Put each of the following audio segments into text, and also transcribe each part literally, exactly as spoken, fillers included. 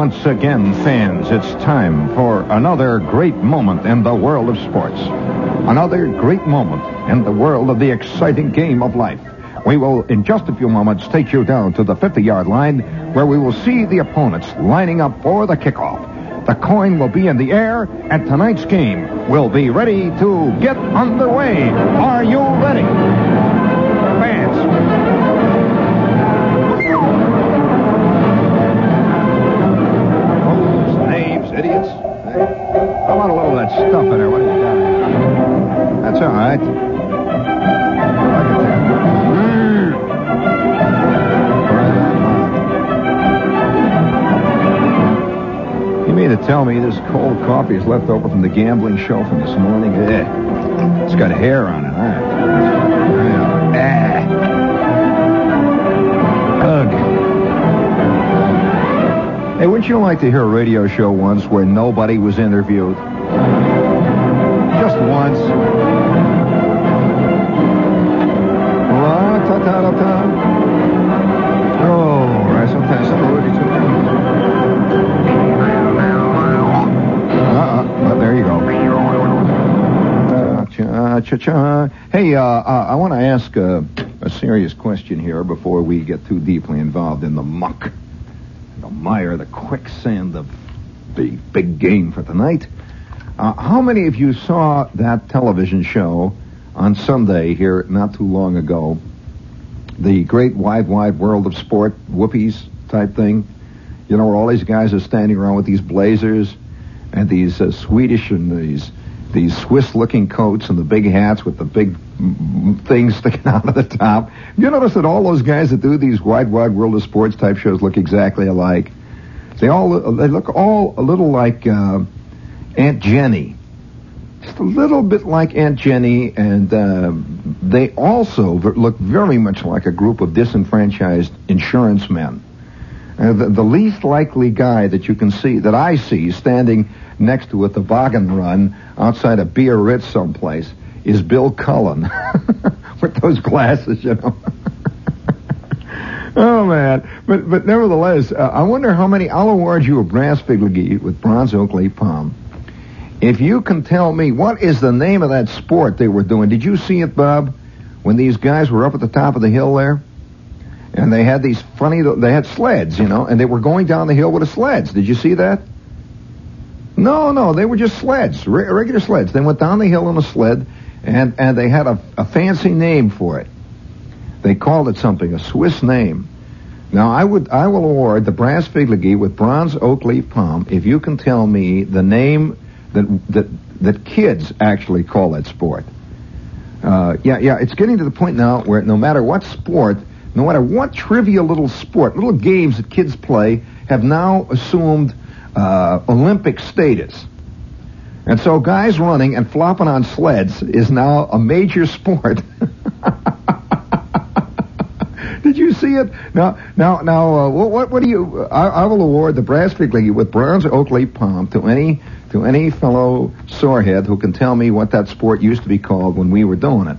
once again, fans, it's time for another great moment in the world of sports. Another great moment in the world of the exciting game of life. We will, in just a few moments, take you down to the fifty-yard line where we will see the opponents lining up for the kickoff. The coin will be in the air, and tonight's game will be ready to get underway. Are you ready? Fans, idiots. Hey, I want a little of that stuff in there. What do you got here? That's all right. Look at that. Mm. Right on. You mean to tell me this cold coffee is left over from the gambling show from this morning? Eh. It's got hair on it. All right. Yeah. Ugh. Hey, wouldn't you like to hear a radio show once where nobody was interviewed? Just once. Oh, right, sometimes it's already too late. Uh-uh, but there you go. Uh, cha-cha. Hey, uh, uh, I want to ask uh, a serious question here before we get too deeply involved in the muck. Mire, the quicksand of the big game for tonight. Uh, how many of you saw that television show on Sunday here not too long ago? The great wide, wide world of sport, whoopies type thing. You know, where all these guys are standing around with these blazers and these uh, Swedish and these these Swiss-looking coats and the big hats with the big things sticking out of the top. You notice that all those guys that do these wide, wide world of sports type shows look exactly alike. They all they look all a little like uh, Aunt Jenny, just a little bit like Aunt Jenny, and uh, they also look very much like a group of disenfranchised insurance men. Uh, the, the least likely guy that you can see, that I see, standing next to a toboggan run outside a Beer Ritz someplace is Bill Cullen with those glasses, you know. Oh, man. But but nevertheless, uh, I wonder how many... I'll award you a brass figurine with bronze oak leaf palm if you can tell me what is the name of that sport they were doing. Did you see it, Bob, when these guys were up at the top of the hill there? And they had these funny... They had sleds, you know, and they were going down the hill with the sleds. Did you see that? No, no, they were just sleds, re- regular sleds. They went down the hill on a sled, and, and they had a, a fancy name for it. They called it something, a Swiss name. Now, I would I will award the brass figurine with bronze oak leaf palm if you can tell me the name that that that kids actually call that sport. Uh, yeah, yeah, it's getting to the point now where no matter what sport, no matter what trivial little sport, little games that kids play have now assumed Uh, Olympic status. And so guys running and flopping on sleds is now a major sport. Did you see it? Now, now, now, uh, what, what do you... I, I will award the brass figurine with bronze oak leaf palm to any to any fellow sorehead who can tell me what that sport used to be called when we were doing it.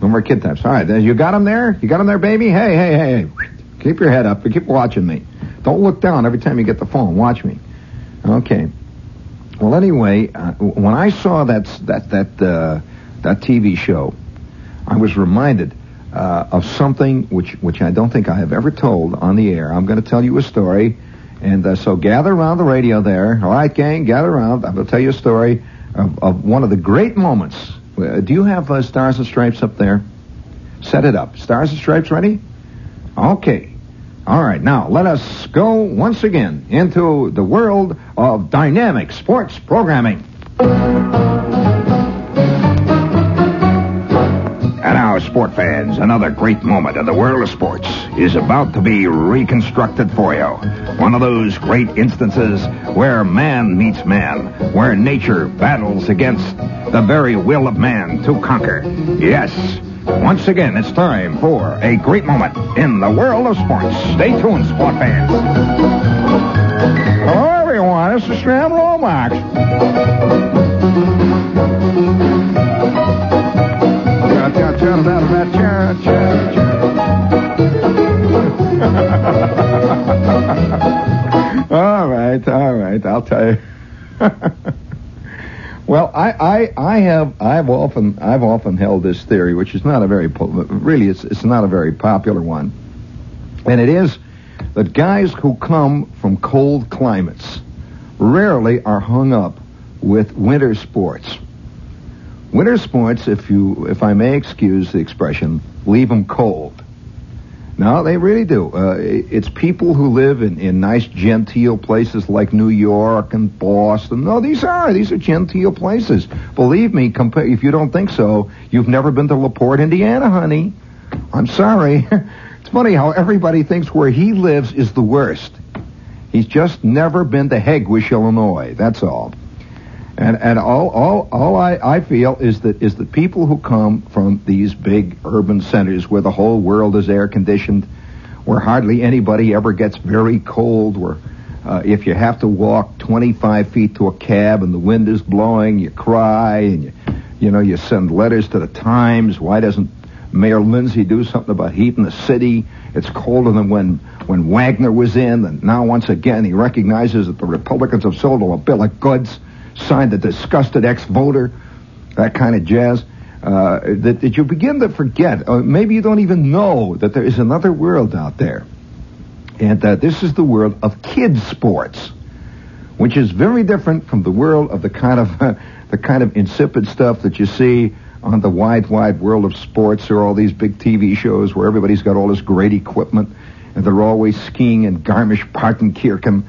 No more kid types. All right, you got him there? You got him there, baby? Hey, hey, hey, hey. Keep your head up. Keep watching me. Don't look down every time you get the phone. Watch me. Okay. Well, anyway, uh, when I saw that that that uh, that T V show, I was reminded uh, of something which which I don't think I have ever told on the air. I'm going to tell you a story, and uh, so gather around the radio there. All right, gang, gather around. I'm going to tell you a story of, of one of the great moments. Uh, do you have uh, Stars and Stripes up there? Set it up. Stars and Stripes ready? Okay. All right, now, let us go once again into the world of dynamic sports programming. And now, sport fans, another great moment in the world of sports is about to be reconstructed for you. One of those great instances where man meets man, where nature battles against the very will of man to conquer. Yes, once again, it's time for a great moment in the world of sports. Stay tuned, sport fans. Hello, everyone. This is Stan Romax. All right. I, I have I've often I've often held this theory, which is not a very really it's it's not a very popular one, and it is that guys who come from cold climates rarely are hung up with winter sports. Winter sports, if you if I may excuse the expression, leave them cold. No, they really do. Uh, it's people who live in, in nice, genteel places like New York and Boston. No, these are. These are genteel places. Believe me, compa- if you don't think so, you've never been to LaPorte, Indiana, honey. I'm sorry. It's funny how everybody thinks where he lives is the worst. He's just never been to Hegwisch, Illinois. That's all. And and all all, all I, I feel is that is that people who come from these big urban centers where the whole world is air conditioned, where hardly anybody ever gets very cold, where uh, if you have to walk twenty-five feet to a cab and the wind is blowing, you cry and you you know you send letters to the Times. Why doesn't Mayor Lindsay do something about heat in the city? It's colder than when, when Wagner was in, and now once again he recognizes that the Republicans have sold him a bill of goods. Signed the disgusted ex-voter, that kind of jazz, uh, that, that you begin to forget. Or maybe you don't even know that there is another world out there. And uh, this is the world of kids' sports, which is very different from the world of the kind of uh, the kind of insipid stuff that you see on the wide, wide world of sports or all these big T V shows where everybody's got all this great equipment and they're always skiing in Garmisch-Partenkirchen.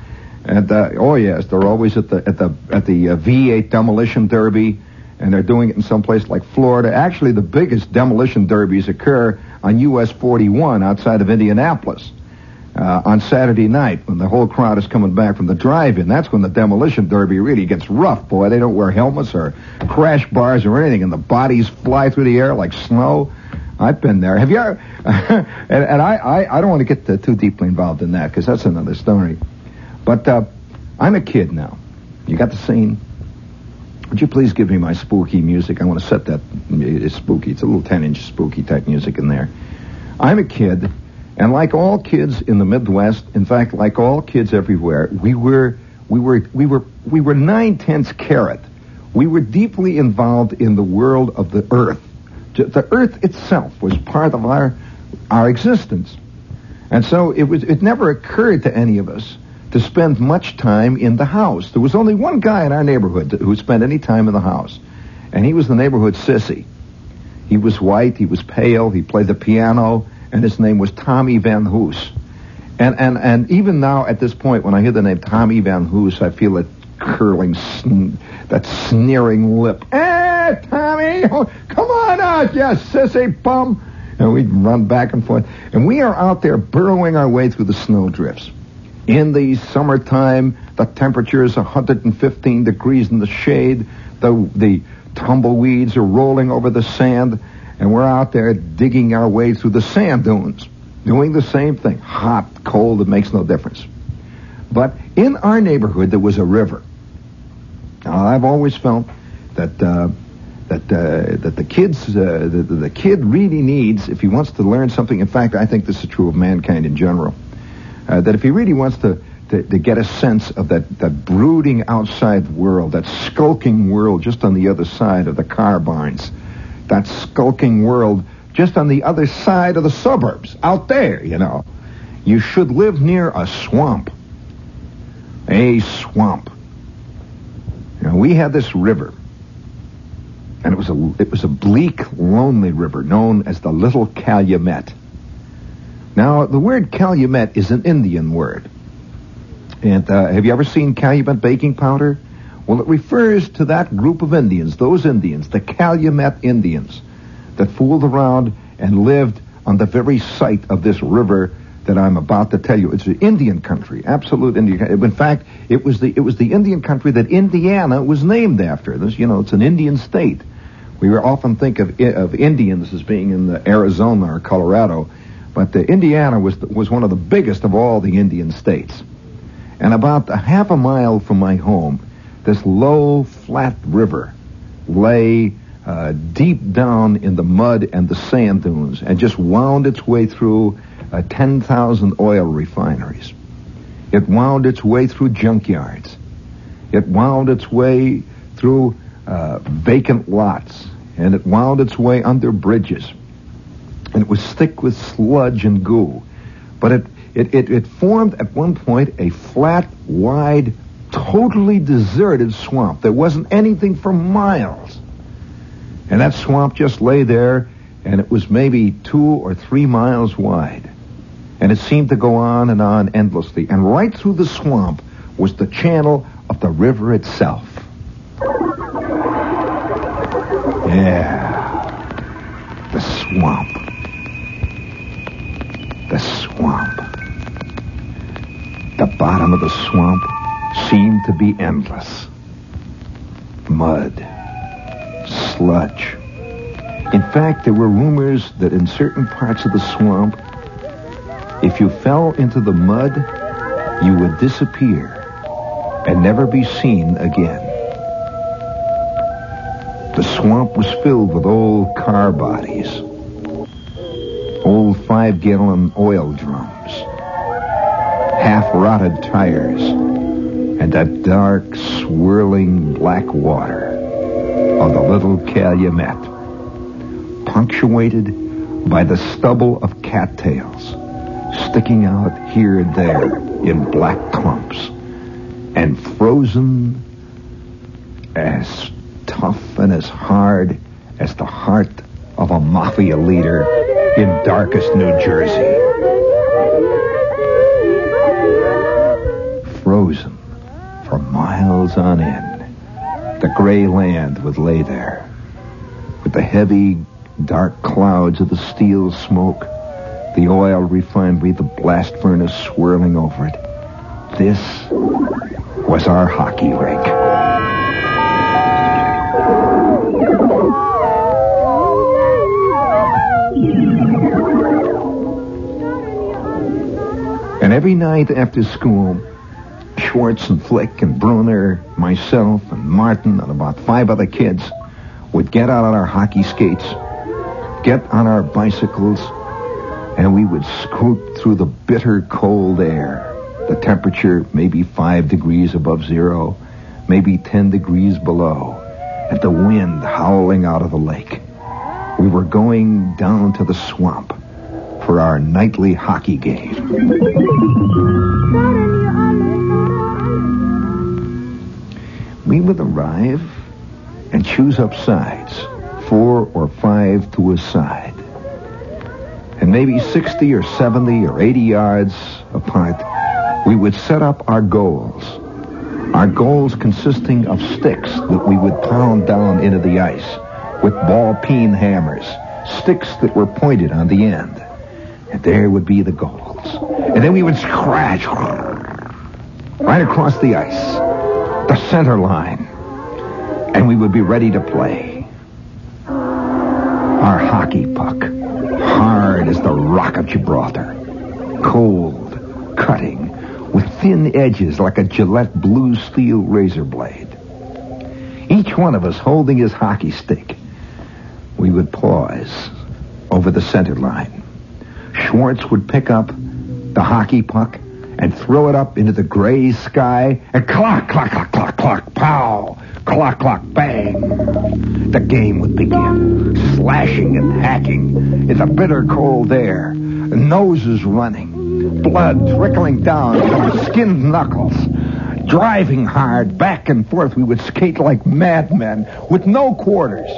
And uh, oh yes, they're always at the at the at the uh, V eight demolition derby, and they're doing it in some place like Florida. Actually, the biggest demolition derbies occur on U S forty-one outside of Indianapolis uh, on Saturday night when the whole crowd is coming back from the drive-in. That's when the demolition derby really gets rough, boy. They don't wear helmets or crash bars or anything, and the bodies fly through the air like snow. I've been there. Have you ever? and and I, I, I don't want to get uh, too deeply involved in that because that's another story. But uh, I'm a kid now. You got the scene? Would you please give me my spooky music? I want to set that. It's spooky. It's a little ten-inch spooky type music in there. I'm a kid, and like all kids in the Midwest, in fact, like all kids everywhere, we were we were we were we were nine-tenths carat. We were deeply involved in the world of the earth. The earth itself was part of our our existence, and so it was. It never occurred to any of us to spend much time in the house. There was only one guy in our neighborhood who spent any time in the house, and he was the neighborhood sissy. He was white, he was pale, he played the piano, and his name was Tommy Van Hoose. And and and even now at this point, when I hear the name Tommy Van Hoose, I feel that curling, sn- that sneering lip. Hey, Tommy, oh, come on out, you sissy bum! And we'd run back and forth. And we are out there burrowing our way through the snowdrifts. In the summertime, the temperature is one hundred fifteen degrees in the shade. The the tumbleweeds are rolling over the sand, and we're out there digging our way through the sand dunes, doing the same thing. Hot, cold, it makes no difference. But in our neighborhood, there was a river. Now, I've always felt that uh, that uh, that the kids uh, the, the kid really needs, if he wants to learn something. In fact, I think this is true of mankind in general. Uh, that if he really wants to, to, to get a sense of that, that brooding outside world, that skulking world just on the other side of the car barns, that skulking world just on the other side of the suburbs, out there, you know, you should live near a swamp. A swamp. You know, we had this river, and it was a, it was a bleak, lonely river known as the Little Calumet. Now, the word Calumet is an Indian word. And uh, have you ever seen Calumet baking powder? Well, it refers to that group of Indians, those Indians, the Calumet Indians, that fooled around and lived on the very site of this river that I'm about to tell you. It's an Indian country, absolute Indian country. In fact, it was the it was the Indian country that Indiana was named after. This, you know, it's an Indian state. We often think of of Indians as being in the Arizona or Colorado. But the Indiana was the, was one of the biggest of all the Indian states. And about a half a mile from my home, this low, flat river lay uh, deep down in the mud and the sand dunes and just wound its way through uh, ten thousand oil refineries. It wound its way through junkyards. It wound its way through uh, vacant lots, and it wound its way under bridges. And it was thick with sludge and goo. But it, it, it, it formed at one point a flat, wide, totally deserted swamp. There wasn't anything for miles. And that swamp just lay there, and it was maybe two or three miles wide. And it seemed to go on and on endlessly. And right through the swamp was the channel of the river itself. Yeah. The swamp. The swamp. The bottom of the swamp seemed to be endless. Mud. Sludge. In fact, there were rumors that in certain parts of the swamp, if you fell into the mud, you would disappear and never be seen again. The swamp was filled with old car bodies, old five-gallon oil drums, half-rotted tires, and that dark, swirling black water of the Little Calumet, punctuated by the stubble of cattails, sticking out here and there in black clumps, and frozen as tough and as hard as the heart of a mafia leader in darkest New Jersey. Frozen for miles on end, the gray land would lay there, with the heavy, dark clouds of the steel smoke, the oil refinery, the blast furnace swirling over it. This was our hockey rink. And every night after school, Schwartz and Flick and Bruner, myself and Martin and about five other kids would get out on our hockey skates, get on our bicycles, and we would scoot through the bitter cold air, the temperature maybe five degrees above zero, maybe ten degrees below, and the wind howling out of the lake. We were going down to the swamp for our nightly hockey game. We would arrive and choose up sides, four or five to a side. And maybe sixty or seventy or eighty yards apart, we would set up our goals. Our goals consisting of sticks that we would pound down into the ice with ball-peen hammers, sticks that were pointed on the end. And there would be the goals. And then we would scratch right across the ice, the center line, and we would be ready to play. Our hockey puck, hard as the Rock of Gibraltar, cold, cutting, with thin edges like a Gillette blue steel razor blade. Each one of us holding his hockey stick. We would pause over the center line. Schwartz would pick up the hockey puck and throw it up into the gray sky, and clock, clock, clock, clock, clock, pow, clock, clock, bang. The game would begin, slashing and hacking in the bitter cold air, noses running, blood trickling down from our skinned knuckles. Driving hard, back and forth, we would skate like madmen, with no quarters,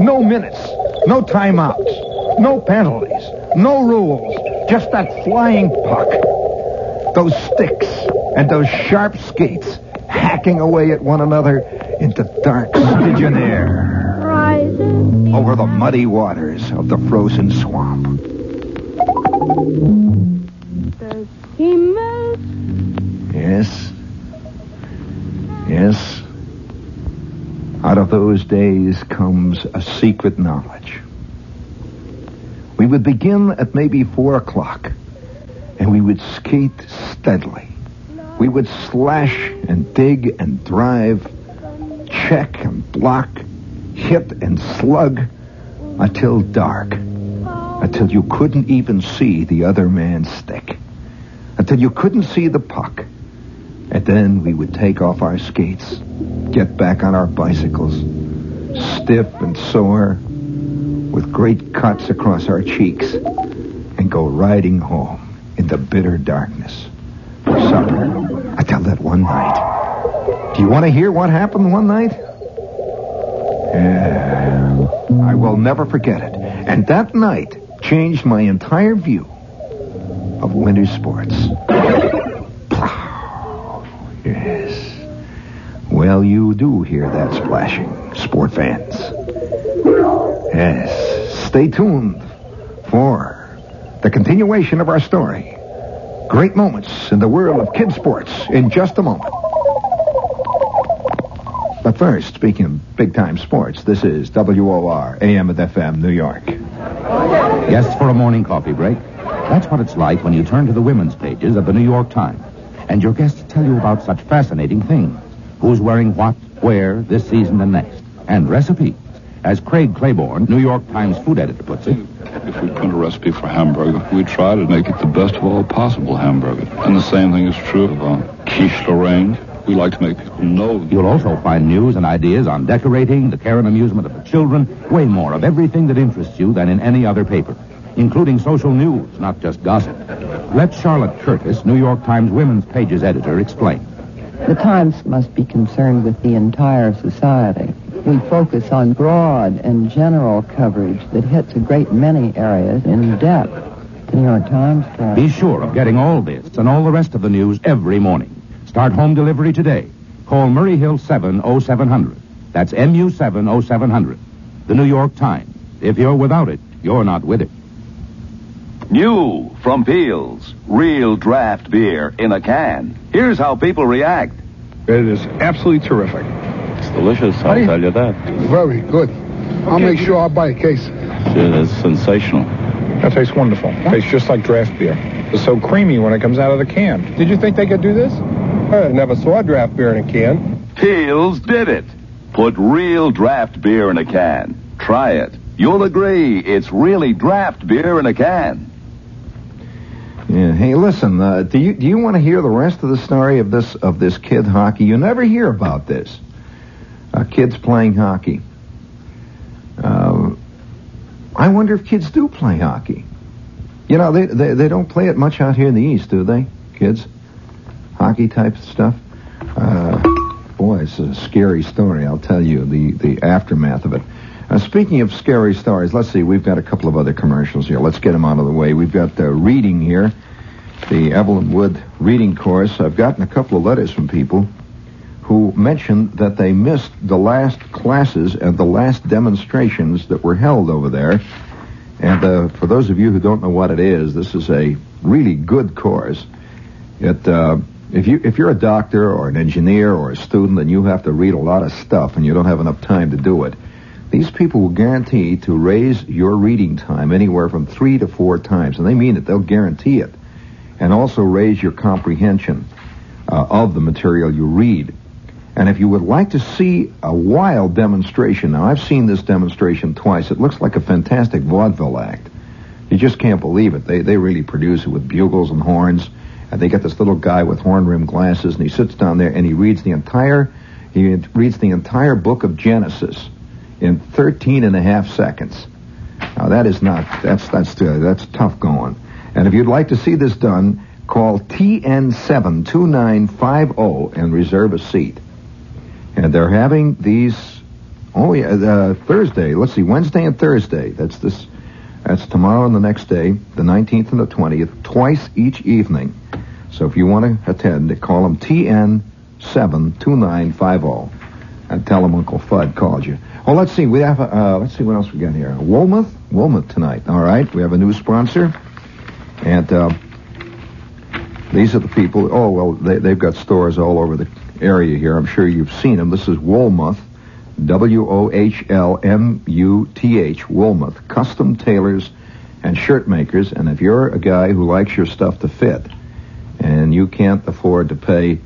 no minutes, no timeouts, no penalties, no rules, just that flying puck. Those sticks and those sharp skates hacking away at one another into dark, stygian air over the muddy waters of the frozen swamp. Yes. Yes. Out of those days comes a secret knowledge. We would begin at maybe four o'clock. And we would skate steadily. We would slash and dig and drive, check and block, hit and slug, until dark, until you couldn't even see the other man's stick, until you couldn't see the puck. And then we would take off our skates, get back on our bicycles, stiff and sore, with great cuts across our cheeks, and go riding home in the bitter darkness for supper. I tell that one night. Do you want to hear what happened one night? Yeah. I will never forget it. And that night changed my entire view of winter sports. Yes. Well, you do hear that splashing, sport fans. Yes. Stay tuned for the continuation of our story. Great moments in the world of kid sports in just a moment. But first, speaking of big-time sports, this is W O R, A M and F M, New York. Guests for a morning coffee break. That's what it's like when you turn to the women's pages of the New York Times, and your guests tell you about such fascinating things. Who's wearing what, where, this season and next. And recipes. As Craig Claiborne, New York Times food editor, puts it. If we print a recipe for hamburger, we try to make it the best of all possible hamburgers. And the same thing is true of uh, quiche Lorraine. We like to make people know. You'll also find news and ideas on decorating, the care and amusement of the children, way more of everything that interests you than in any other paper, including social news, not just gossip. Let Charlotte Curtis, New York Times Women's Pages editor, explain. The Times must be concerned with the entire society. We focus on broad and general coverage that hits a great many areas in depth. The New York Times does. Be sure of getting all this and all the rest of the news every morning. Start home delivery today. Call Murray Hill seven oh seven hundred. That's M U seven oh seven hundred. The New York Times. If you're without it, you're not with it. New from Peel's. Real draft beer in a can. Here's how people react. It is absolutely terrific. It's delicious, I'll you? tell you that. Very good. I'll okay. make sure I'll buy a case. It is sensational. That tastes wonderful. It tastes just like draft beer. It's so creamy when it comes out of the can. Did you think they could do this? I never saw draft beer in a can. Peel's did it. Put real draft beer in a can. Try it. You'll agree it's really draft beer in a can. Yeah. Hey, listen. Uh, do you do you want to hear the rest of the story of this of this kid hockey? You never hear about this. Uh, kids playing hockey. Uh, I wonder if kids do play hockey. You know, they, they they don't play it much out here in the East, do they, kids? Hockey type stuff. Uh, boy, it's a scary story, I'll tell you, the, the aftermath of it. Uh, speaking of scary stories, let's see, we've got a couple of other commercials here. Let's get them out of the way. We've got the reading here, the Evelyn Wood reading course. I've gotten a couple of letters from people who mentioned that they missed the last classes and the last demonstrations that were held over there. And uh, for those of you who don't know what it is, this is a really good course. It... Uh, If you, if you're a doctor or an engineer or a student and you have to read a lot of stuff and you don't have enough time to do it, these people will guarantee to raise your reading time anywhere from three to four times. And they mean it. They'll guarantee it. And also raise your comprehension uh, of the material you read. And if you would like to see a wild demonstration, now I've seen this demonstration twice. It looks like a fantastic vaudeville act. You just can't believe it. They, they really produce it with bugles and horns. And they get this little guy with horn-rimmed glasses, and he sits down there and he reads the entire, he reads the entire book of Genesis in thirteen and a half seconds. Now that is not, that's that's uh, that's tough going. And if you'd like to see this done, call T N seven two nine five zero and reserve a seat. And they're having these, oh yeah, uh, Thursday. Let's see, Wednesday and Thursday. That's this. That's tomorrow and the next day, the nineteenth and the twentieth, twice each evening. So if you want to attend, call them T N seven two nine five zero and tell them Uncle Fudd called you. Oh, let's see. We have a, uh, let's see what else we got here. Wohlmuth, Wohlmuth tonight. All right, we have a new sponsor, and uh, these are the people. Oh well, they, they've got stores all over the area here. I'm sure you've seen them. This is Wohlmuth. W O H L M U T H, Wohlmuth, custom tailors and shirt makers. And if you're a guy who likes your stuff to fit and you can't afford to pay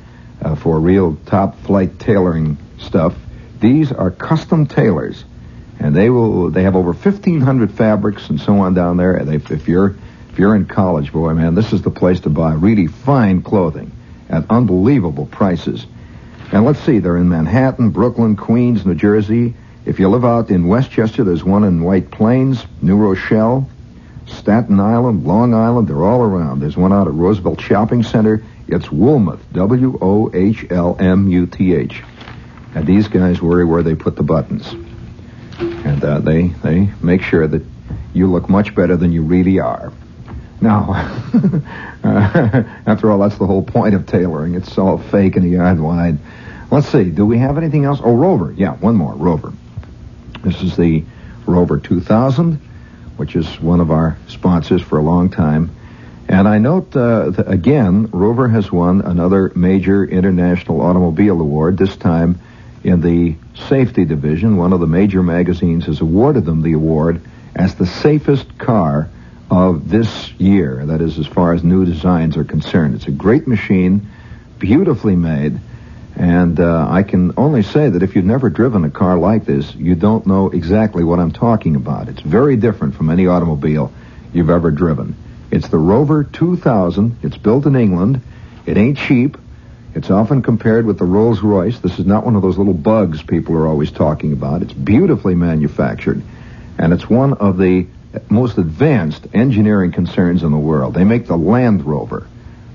uh, for real top-flight tailoring stuff, these are custom tailors. And they will they have over fifteen hundred fabrics and so on down there. And they, if you're if you're in college, boy, man, this is the place to buy really fine clothing at unbelievable prices. And let's see, they're in Manhattan, Brooklyn, Queens, New Jersey, If you live out in Westchester, there's one in White Plains, New Rochelle, Staten Island, Long Island. They're all around. There's one out at Roosevelt Shopping Center. It's Wohlmuth, W O H L M U T H. And these guys worry where they put the buttons. And uh, they they make sure that you look much better than you really are. Now, uh, after all, that's the whole point of tailoring. It's all fake and a yard wide. Let's see. Do we have anything else? Oh, Rover. Yeah, one more. Rover. This is the Rover two thousand, which is one of our sponsors for a long time. And I note, uh, that again, Rover has won another major international automobile award, this time in the safety division. One of the major magazines has awarded them the award as the safest car of this year. That is, as far as new designs are concerned. It's a great machine, beautifully made, and uh, I can only say that if you've never driven a car like this, you don't know exactly what I'm talking about. It's very different from any automobile you've ever driven. It's the Rover two thousand. It's built in England. It ain't cheap. It's often compared with the Rolls Royce. This is not one of those little bugs people are always talking about. It's beautifully manufactured, and it's one of the most advanced engineering concerns in the world. They make the Land Rover,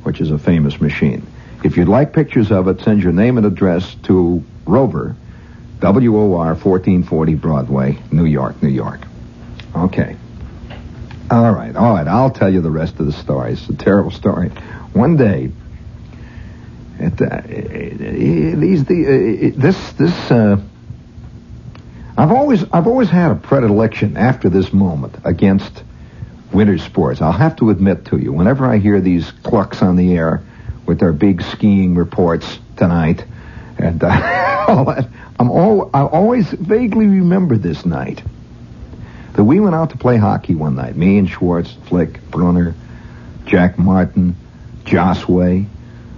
which is a famous machine. If you'd like pictures of it, send your name and address to Rover, W O R, fourteen forty Broadway, New York, New York. Okay. All right, all right. I'll tell you the rest of the story. It's a terrible story. One day, at, uh, these the uh, this this. Uh, I've always I've always had a predilection after this moment against winter sports. I'll have to admit to you, whenever I hear these clucks on the air with their big skiing reports tonight, and uh, all that, I'm all I always vaguely remember this night that we went out to play hockey one night. Me and Schwartz, Flick, Bruner, Jack Martin, Jossway,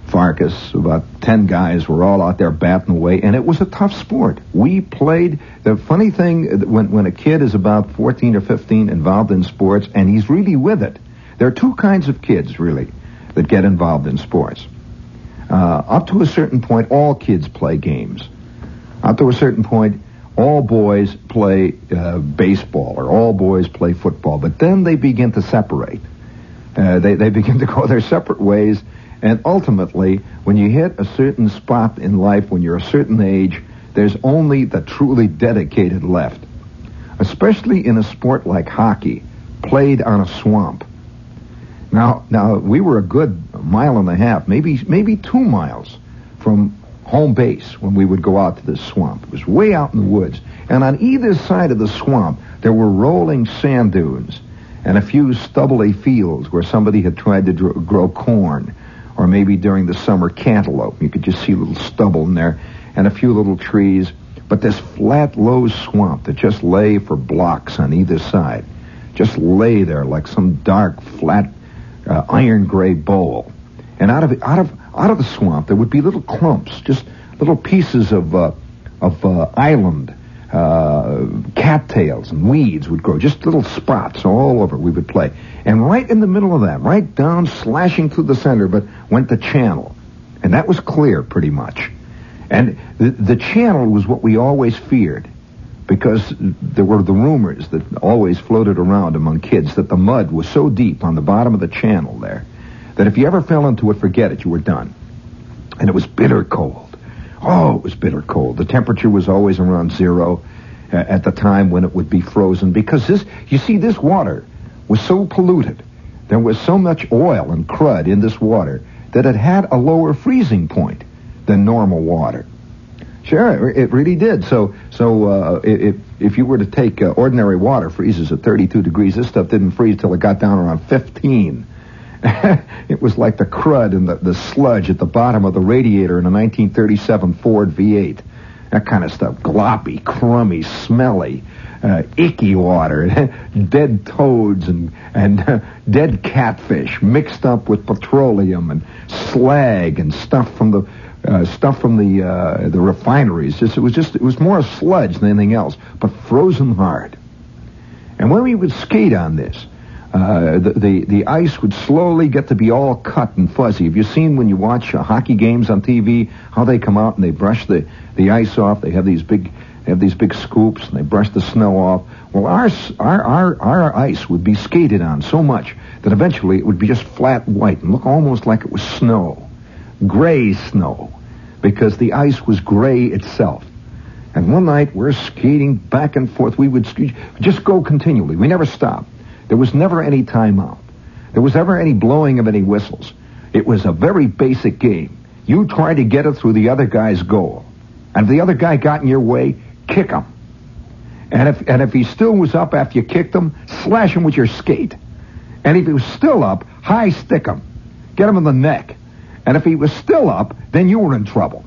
Farkas, about ten guys were all out there batting away, and it was a tough sport. We played. The funny thing, when when a kid is about fourteen or fifteen involved in sports, and he's really with it, there are two kinds of kids, really, that get involved in sports. Uh, up to a certain point, all kids play games. Up to a certain point, all boys play uh, baseball, or all boys play football, but then they begin to separate. Uh, they, they begin to go their separate ways. And ultimately, when you hit a certain spot in life, when you're a certain age, there's only the truly dedicated left. Especially in a sport like hockey, played on a swamp. Now, now we were a good mile and a half, maybe maybe two miles from home base when we would go out to this swamp. It was way out in the woods. And on either side of the swamp, there were rolling sand dunes and a few stubbly fields where somebody had tried to dr- grow corn. Or maybe during the summer, cantaloupe. You could just see little stubble in there and a few little trees. But this flat, low swamp that just lay for blocks on either side, just lay there like some dark, flat, uh, iron-gray bowl. And out of out of out of the swamp, there would be little clumps, just little pieces of uh, of uh, island uh, cattails and weeds would grow, just little spots all over. We would play. And right in the middle of that, right down, slashing through the center, but went the channel. And that was clear, pretty much. And the, the channel was what we always feared, because there were the rumors that always floated around among kids that the mud was so deep on the bottom of the channel there that if you ever fell into it, forget it, you were done. And it was bitter cold. Oh, it was bitter cold. The temperature was always around zero uh, at the time when it would be frozen, because this, you see, this water was so polluted, there was so much oil and crud in this water that it had a lower freezing point than normal water. Sure, it really did. So so uh, if, if you were to take uh, ordinary water, freezes at thirty-two degrees, this stuff didn't freeze till it got down around fifteen. It was like the crud and the, the sludge at the bottom of the radiator in a nineteen thirty-seven Ford V eight. That kind of stuff, gloppy, crummy, smelly. Uh, icky water, dead toads and and uh, dead catfish mixed up with petroleum and slag and stuff from the uh, stuff from the uh, the refineries. Just it was just it was more a sludge than anything else, but frozen hard. And when we would skate on this, Uh, the, the the ice would slowly get to be all cut and fuzzy. Have you seen when you watch uh, hockey games on T V how they come out and they brush the, the ice off? They have these big they have these big scoops and they brush the snow off. Well, our our our our ice would be skated on so much that eventually it would be just flat white and look almost like it was snow, gray snow, because the ice was gray itself. And one night we're skating back and forth. We would sk- just go continually. We never stopped. There was never any time out. There was never any blowing of any whistles. It was a very basic game. You try to get it through the other guy's goal. And if the other guy got in your way, kick him. And if and if he still was up after you kicked him, slash him with your skate. And if he was still up, high stick him. Get him in the neck. And if he was still up, then you were in trouble.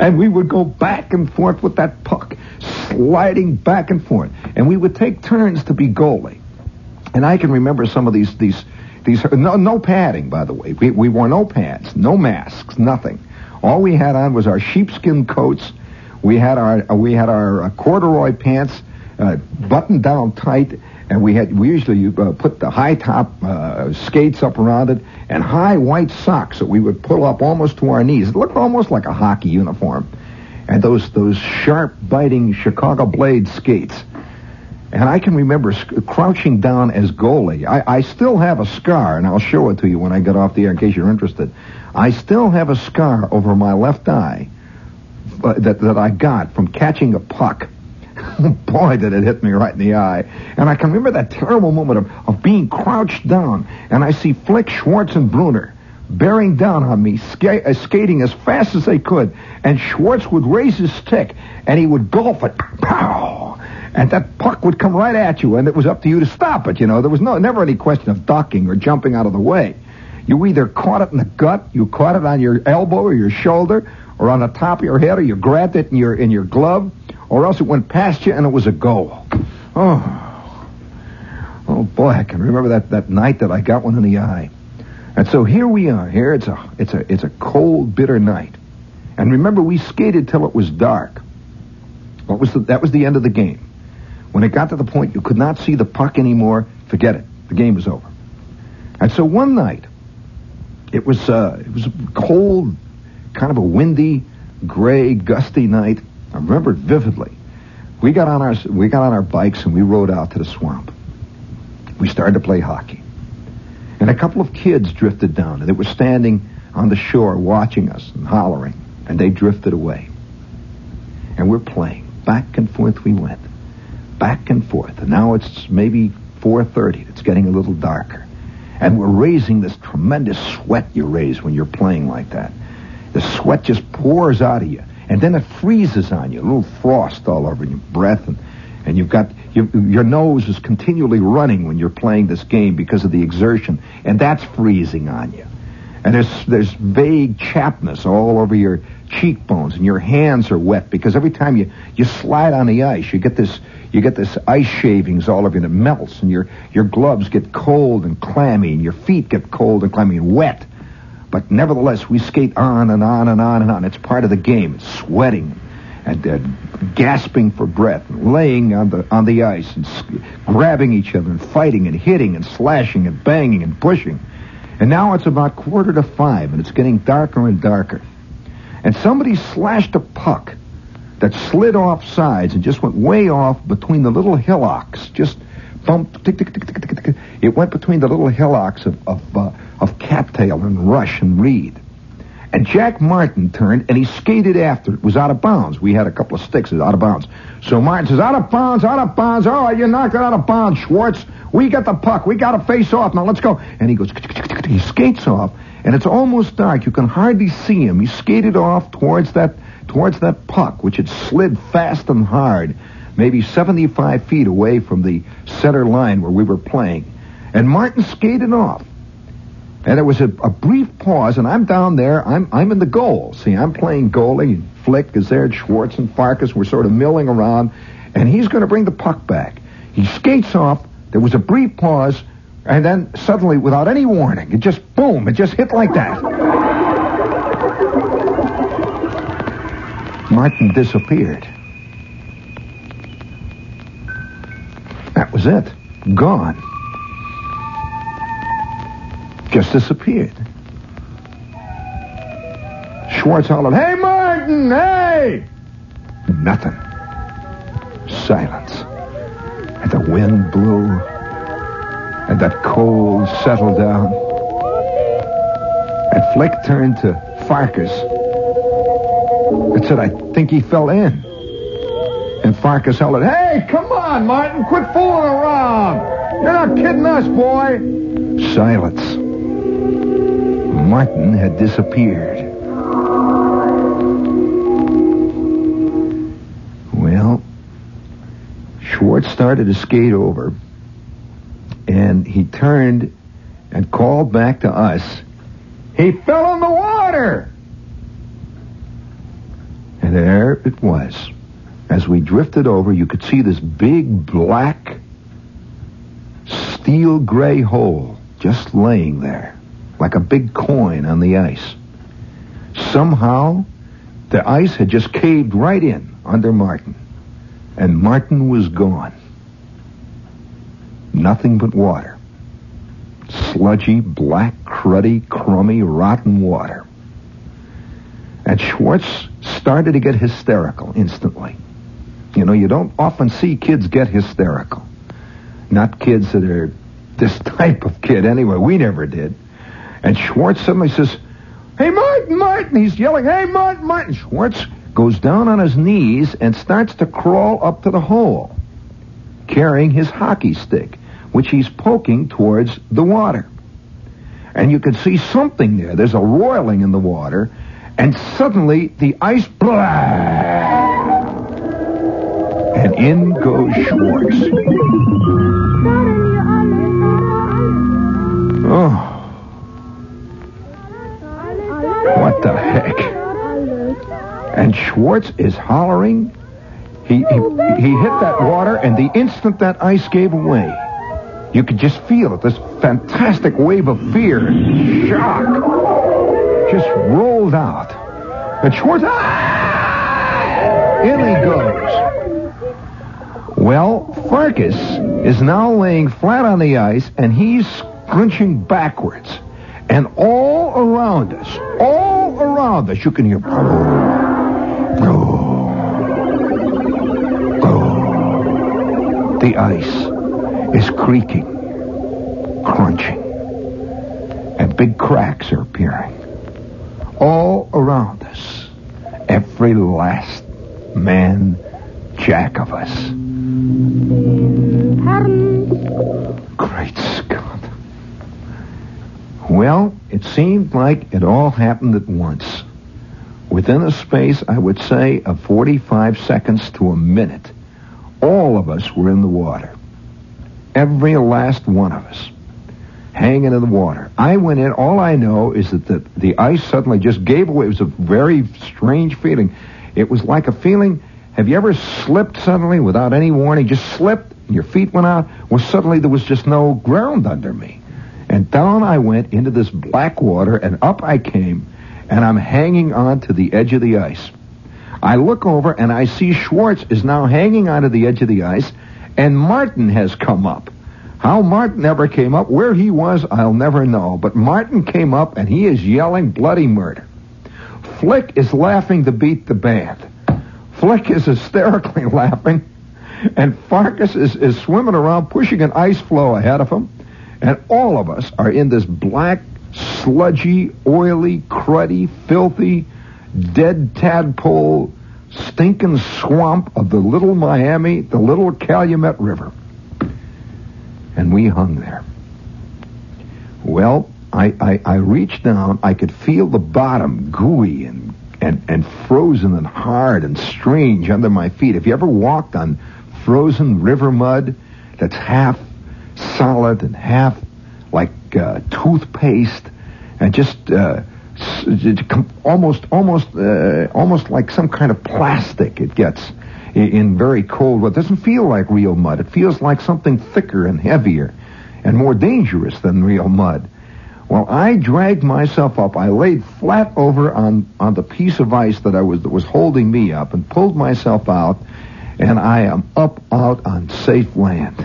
And we would go back and forth with that puck, sliding back and forth, and we would take turns to be goalie. And I can remember some of these these these no, no padding, by the way. We we wore no pads, no masks, nothing. All we had on was our sheepskin coats. We had our we had our corduroy pants uh, buttoned down tight, and we had we usually uh, put the high top uh, skates up around it and high white socks that we would pull up almost to our knees. It looked almost like a hockey uniform. And those those sharp, biting Chicago blade skates. And I can remember sc- crouching down as goalie. I, I still have a scar, and I'll show it to you when I get off the air in case you're interested. I still have a scar over my left eye uh, that, that I got from catching a puck. Boy, did it hit me right in the eye. And I can remember that terrible moment of, of being crouched down, and I see Flick, Schwartz, and Bruner bearing down on me, ska- uh, skating as fast as they could, and Schwartz would raise his stick, and he would golf it, pow, and that puck would come right at you, and it was up to you to stop it, you know. There was no, never any question of ducking or jumping out of the way. You either caught it in the gut, you caught it on your elbow or your shoulder, or on the top of your head, or you grabbed it in your in your glove, or else it went past you, and it was a goal. Oh, oh boy, I can remember that, that night that I got one in the eye. And so here we are. Here it's a it's a it's a cold, bitter night. And remember, we skated till it was dark. What was the, that was the end of the game. When it got to the point you could not see the puck anymore, forget it. The game was over. And so one night, it was uh, it was a cold, kind of a windy, gray, gusty night. I remember it vividly. We got on our we got on our bikes and we rode out to the swamp. We started to play hockey. And a couple of kids drifted down, and they were standing on the shore watching us and hollering, and they drifted away. And we're playing. Back and forth we went. Back and forth. And now it's maybe four thirty. It's getting a little darker. And we're raising this tremendous sweat you raise when you're playing like that. The sweat just pours out of you, and then it freezes on you, a little frost all over your breath, and, and you've got... your nose is continually running when you're playing this game because of the exertion, and that's freezing on you. And there's there's vague chapness all over your cheekbones, and your hands are wet because every time you, you slide on the ice, you get this you get this ice shavings all over you, and it melts, and your your gloves get cold and clammy, and your feet get cold and clammy and wet. But nevertheless, we skate on and on and on and on. It's part of the game. It's sweating and uh, gasping for breath, and laying on the on the ice, and sc- grabbing each other, and fighting, and hitting, and slashing, and banging, and pushing. And now it's about quarter to five, and it's getting darker and darker. And somebody slashed a puck that slid off sides and just went way off between the little hillocks. Just bumped, tick, tick, tick, tick, tick, tick. It went between the little hillocks of of, uh, of cattail and rush and reed. And Jack Martin turned, and he skated after it. It was out of bounds. We had a couple of sticks. It was out of bounds. So Martin says, out of bounds, out of bounds. Oh, you knocked it out of bounds, Schwartz. We got the puck. We got to face off. Now, let's go. And he goes, he skates off, and it's almost dark. You can hardly see him. He skated off towards that towards that puck, which had slid fast and hard, maybe seventy-five feet away from the center line where we were playing. And Martin skated off. And there was a, a brief pause, and I'm down there. I'm I'm in the goal. See, I'm playing goalie. Flick is there, Schwartz and Farkas. We're sort of milling around, and he's going to bring the puck back. He skates off. There was a brief pause, and then suddenly, without any warning, it just, boom, it just hit like that. Martin disappeared. it. Gone. Just disappeared. Schwartz hollered, "Hey, Martin! Hey!" Nothing. Silence. And the wind blew. And that cold settled down. And Flick turned to Farkas and said, "I think he fell in." And Farkas hollered, "Hey, come on, Martin! Quit fooling around! You're not kidding us, boy!" Silence. Martin had disappeared. Well, Schwartz started to skate over, and he turned and called back to us. "He fell in the water!" And there it was. As we drifted over, you could see this big, black, steel-gray hole just laying there, like a big coin on the ice. Somehow, the ice had just caved right in under Martin, and Martin was gone. Nothing but water. Sludgy, black, cruddy, crummy, rotten water. And Schwartz started to get hysterical instantly. You know, you don't often see kids get hysterical. Not kids that are this type of kid anyway. We never did. And Schwartz suddenly says, "Hey, Martin, Martin!" He's yelling, "Hey, Martin, Martin!" Schwartz goes down on his knees and starts to crawl up to the hole, carrying his hockey stick, which he's poking towards the water. And you can see something there. There's a roiling in the water, and suddenly the ice, blah! And in goes Schwartz. Oh. What the heck? And Schwartz is hollering. He, he he hit that water, and the instant that ice gave away, you could just feel it. This fantastic wave of fear and shock just rolled out. And Schwartz, ah! In he goes. Well, Farkas is now laying flat on the ice, and he's scrunching backwards. And all around us, all around us, you can hear... Go, go, go. The ice is creaking, crunching, and big cracks are appearing. All around us, every last man, Jack of us. Great Scott. Well, it seemed like it all happened at once. Within a space, I would say, of forty-five seconds to a minute, all of us were in the water. Every last one of us, hanging in the water. I went in, all I know is that the, the ice suddenly just gave away. It was a very strange feeling. It was like a feeling, have you ever slipped suddenly without any warning? Just slipped, and your feet went out. Well, suddenly there was just no ground under me. And down I went into this black water, and up I came, and I'm hanging on to the edge of the ice. I look over, and I see Schwartz is now hanging onto the edge of the ice, and Martin has come up. How Martin ever came up, where he was, I'll never know. But Martin came up, and he is yelling bloody murder. Flick is laughing to beat the band. Flick is hysterically laughing, and Farkas is, is swimming around, pushing an ice floe ahead of him. And all of us are in this black, sludgy, oily, cruddy, filthy, dead tadpole, stinking swamp of the Little Miami, the Little Calumet River. And we hung there. Well, I, I, I reached down. I could feel the bottom gooey and, and, and frozen and hard and strange under my feet. Have you ever walked on frozen river mud that's half solid and half like uh, toothpaste, and just uh, almost, almost, uh, almost like some kind of plastic. It gets in very cold weather. It doesn't feel like real mud. It feels like something thicker and heavier, and more dangerous than real mud. Well, I dragged myself up. I laid flat over on on the piece of ice that I was that was holding me up, and pulled myself out, and I am up out on safe land.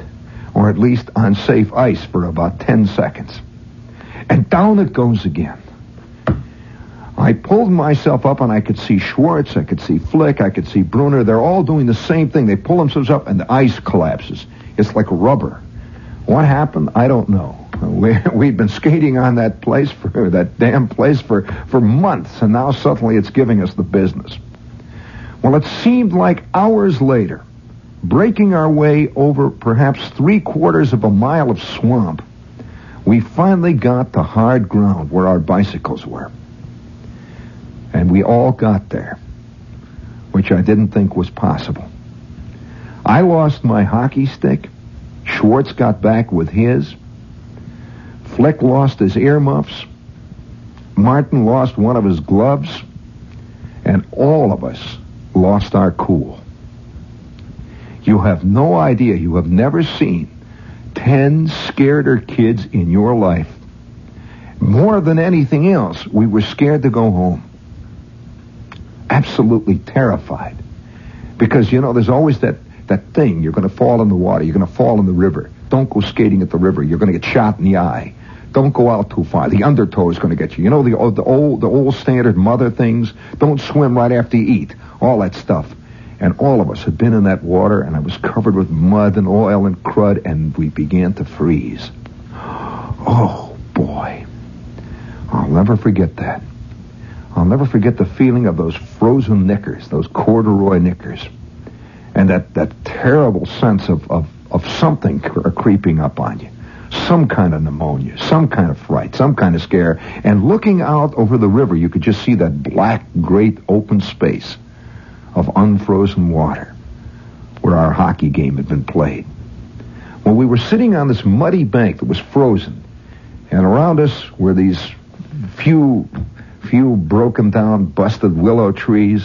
or at least on safe ice for about ten seconds. And down it goes again. I pulled myself up, and I could see Schwartz, I could see Flick, I could see Bruner. They're all doing the same thing. They pull themselves up, and the ice collapses. It's like rubber. What happened? I don't know. We, we'd been skating on that place for that damn place for, for months, and now suddenly it's giving us the business. Well, it seemed like hours later, breaking our way over perhaps three-quarters of a mile of swamp, we finally got to hard ground where our bicycles were. And we all got there, which I didn't think was possible. I lost my hockey stick. Schwartz got back with his. Flick lost his earmuffs. Martin lost one of his gloves. And all of us lost our cool. You have no idea. You have never seen ten scareder kids in your life. More than anything else, we were scared to go home. Absolutely terrified. Because, you know, there's always that, that thing. You're going to fall in the water. You're going to fall in the river. Don't go skating at the river. You're going to get shot in the eye. Don't go out too far. The undertow is going to get you. You know, the, the old the old standard mother things. Don't swim right after you eat. All that stuff. And all of us had been in that water, and I was covered with mud and oil and crud, and we began to freeze. Oh, boy. I'll never forget that. I'll never forget the feeling of those frozen knickers, those corduroy knickers, and that, that terrible sense of, of, of something cre- creeping up on you, some kind of pneumonia, some kind of fright, some kind of scare. And looking out over the river, you could just see that black, great open space of unfrozen water where our hockey game had been played. Well, we were sitting on this muddy bank that was frozen, and around us were these few... few broken-down, busted willow trees,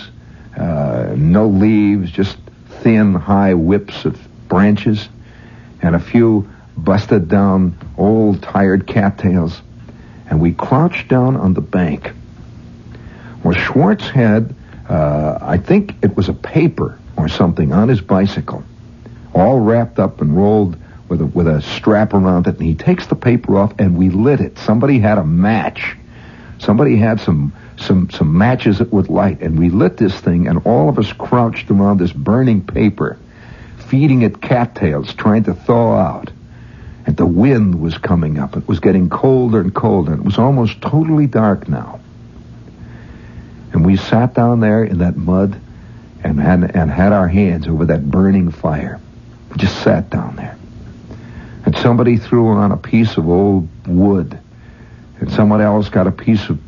uh, no leaves, just thin, high whips of branches, and a few busted-down, old, tired cattails. And we crouched down on the bank. Well, Schwartz had, uh, I think it was a paper or something on his bicycle, all wrapped up and rolled with a, with a strap around it, and he takes the paper off, and we lit it. Somebody had a match. Somebody had some, some some matches that would light, and we lit this thing, and all of us crouched around this burning paper, feeding it cattails, trying to thaw out. And the wind was coming up. It was getting colder and colder. It was almost totally dark now. And we sat down there in that mud and had, and had our hands over that burning fire. We just sat down there. And somebody threw on a piece of old wood. And someone else got a piece of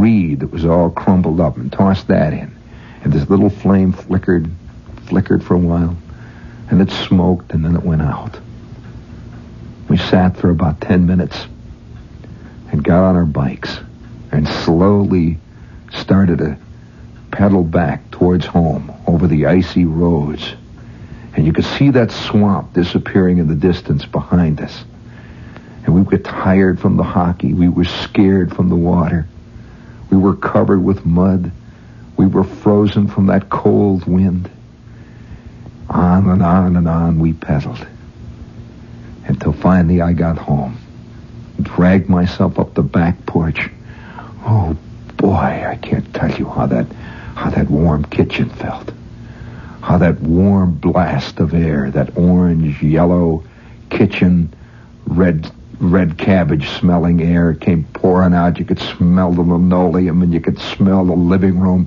reed that was all crumbled up and tossed that in. And this little flame flickered, flickered for a while. And it smoked, and then it went out. We sat for about ten minutes and got on our bikes and slowly started to pedal back towards home over the icy roads. And you could see that swamp disappearing in the distance behind us. And we were tired from the hockey. We were scared from the water. We were covered with mud. We were frozen from that cold wind. On and on and on we pedaled. Until finally I got home. Dragged myself up the back porch. Oh, boy, I can't tell you how that, how that warm kitchen felt. How that warm blast of air, that orange, yellow kitchen, red... red cabbage-smelling air came pouring out. You could smell the linoleum, and you could smell the living room.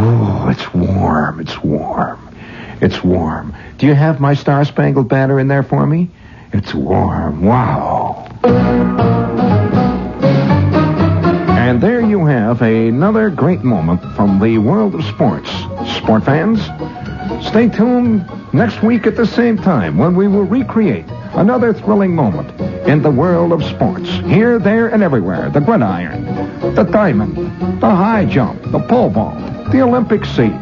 Ooh, it's warm, it's warm, it's warm. Do you have my Star-Spangled Banner in there for me? It's warm, wow. And there you have another great moment from the world of sports. Sport fans, stay tuned next week at the same time when we will recreate another thrilling moment in the world of sports. Here, there, and everywhere. The gridiron, the diamond, the high jump, the pole vault, the Olympic sea.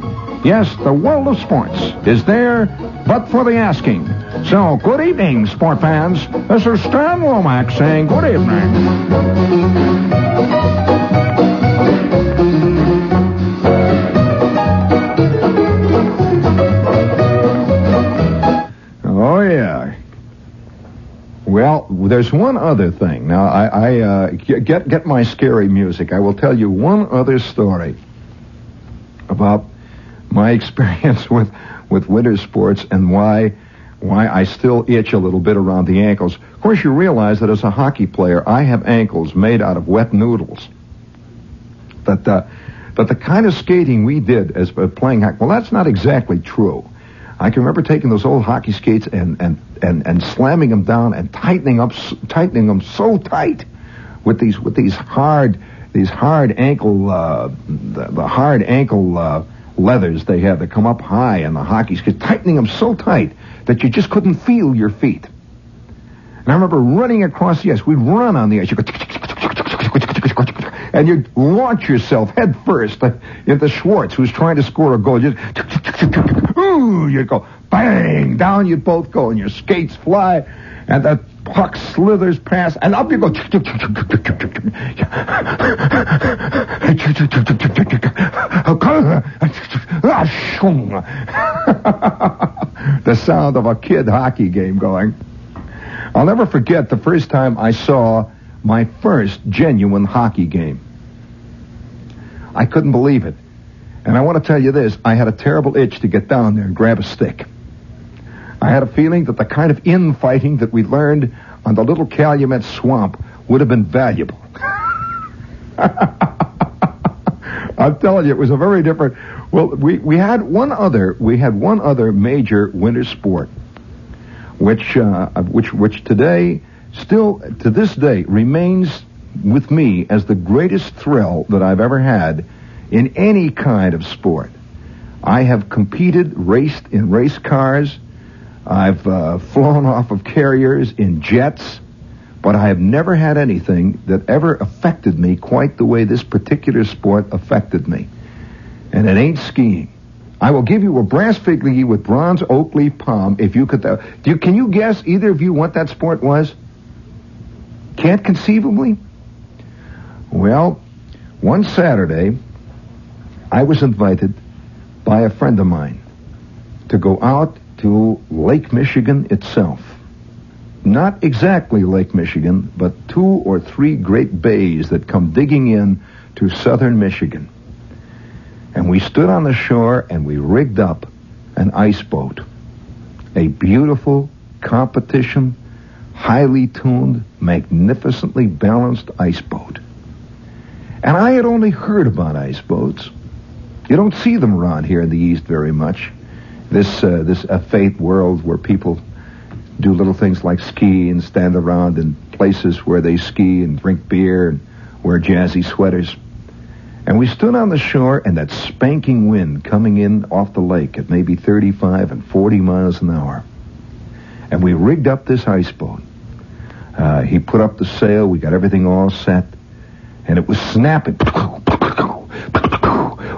Yes, the world of sports is there, but for the asking. So, good evening, sport fans. This is Stan Romax saying good evening. Well, there's one other thing. Now, I, I uh, get get my scary music. I will tell you one other story about my experience with with winter sports and why why I still itch a little bit around the ankles. Of course, you realize that as a hockey player, I have ankles made out of wet noodles. That uh, that the kind of skating we did as uh, playing hockey, well, that's not exactly true. I can remember taking those old hockey skates and and, and, and slamming them down and tightening up, tightening them so tight with these with these hard these hard ankle uh, the, the hard ankle uh, leathers they have that come up high in the hockey skates, tightening them so tight that you just couldn't feel your feet. And I remember running across the ice. We'd run on the ice. You go and you'd launch yourself head first into Schwartz, who's trying to score a goal. Just ooh, you'd go, bang, down you'd both go, and your skates fly, and the puck slithers past, and up you go. The sound of a kid hockey game going. I'll never forget the first time I saw my first genuine hockey game. I couldn't believe it. And I want to tell you this, I had a terrible itch to get down there and grab a stick. I had a feeling that the kind of infighting that we learned on the Little Calumet swamp would have been valuable. I'm telling you, it was a very different... Well, we, we had one other we had one other major winter sport, which uh, which which today, still to this day, remains with me as the greatest thrill that I've ever had in any kind of sport. I have competed, raced in race cars. I've uh, flown off of carriers in jets. But I have never had anything that ever affected me quite the way this particular sport affected me. And it ain't skiing. I will give you a brass figlee with bronze oak leaf palm if you could... Th- Do you, can you guess, either of you, what that sport was? Can't conceivably? Well, one Saturday... I was invited by a friend of mine to go out to Lake Michigan itself. Not exactly Lake Michigan, but two or three great bays that come digging in to southern Michigan. And we stood on the shore and we rigged up an ice boat. A beautiful competition, highly tuned, magnificently balanced ice boat. And I had only heard about ice boats. You don't see them around here in the East very much. This uh, this uh, faith world where people do little things like ski and stand around in places where they ski and drink beer and wear jazzy sweaters. And we stood on the shore and that spanking wind coming in off the lake at maybe thirty-five and forty miles an hour. And we rigged up this ice boat. Uh, he put up the sail. We got everything all set. And it was snapping.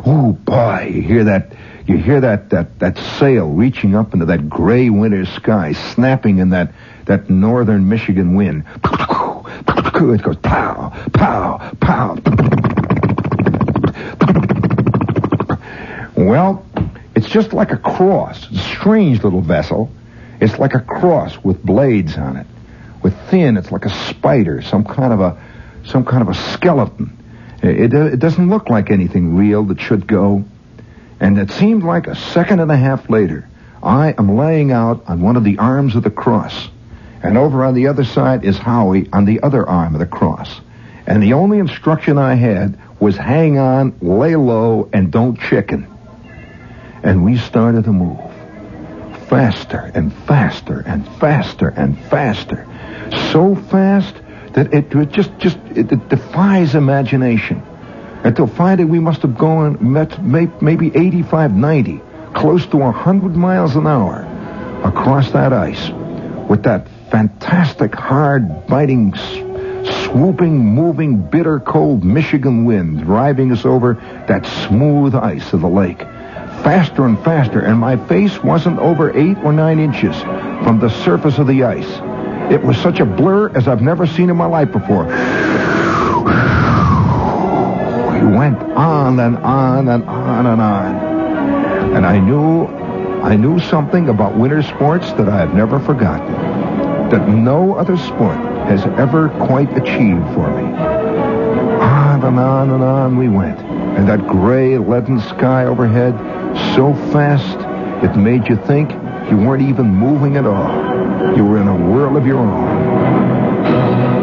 Oh, boy, you hear that, you hear that, that, that sail reaching up into that gray winter sky, snapping in that, that northern Michigan wind. It goes pow, pow, pow. Well, it's just like a cross, a strange little vessel. It's like a cross with blades on it. Within, it's like a spider, some kind of a, some kind of a skeleton. It, it doesn't look like anything real that should go. And it seemed like a second and a half later, I am laying out on one of the arms of the cross. And over on the other side is Howie on the other arm of the cross. And the only instruction I had was hang on, lay low, and don't chicken. And we started to move. Faster and faster and faster and faster. So fast... That it, it just, just it, it defies imagination. Until finally we must have gone maybe eighty-five, ninety, close to one hundred miles an hour across that ice with that fantastic, hard, biting, swooping, moving, bitter, cold Michigan wind driving us over that smooth ice of the lake. Faster and faster, and my face wasn't over eight or nine inches from the surface of the ice. It was such a blur as I've never seen in my life before. We went on and on and on and on. And I knew, I knew something about winter sports that I have never forgotten. that no other sport has ever quite achieved for me. On and on and on we went, and that gray, leaden sky overhead, so fast, it made you think you weren't even moving at all. You were in a whirl of your own.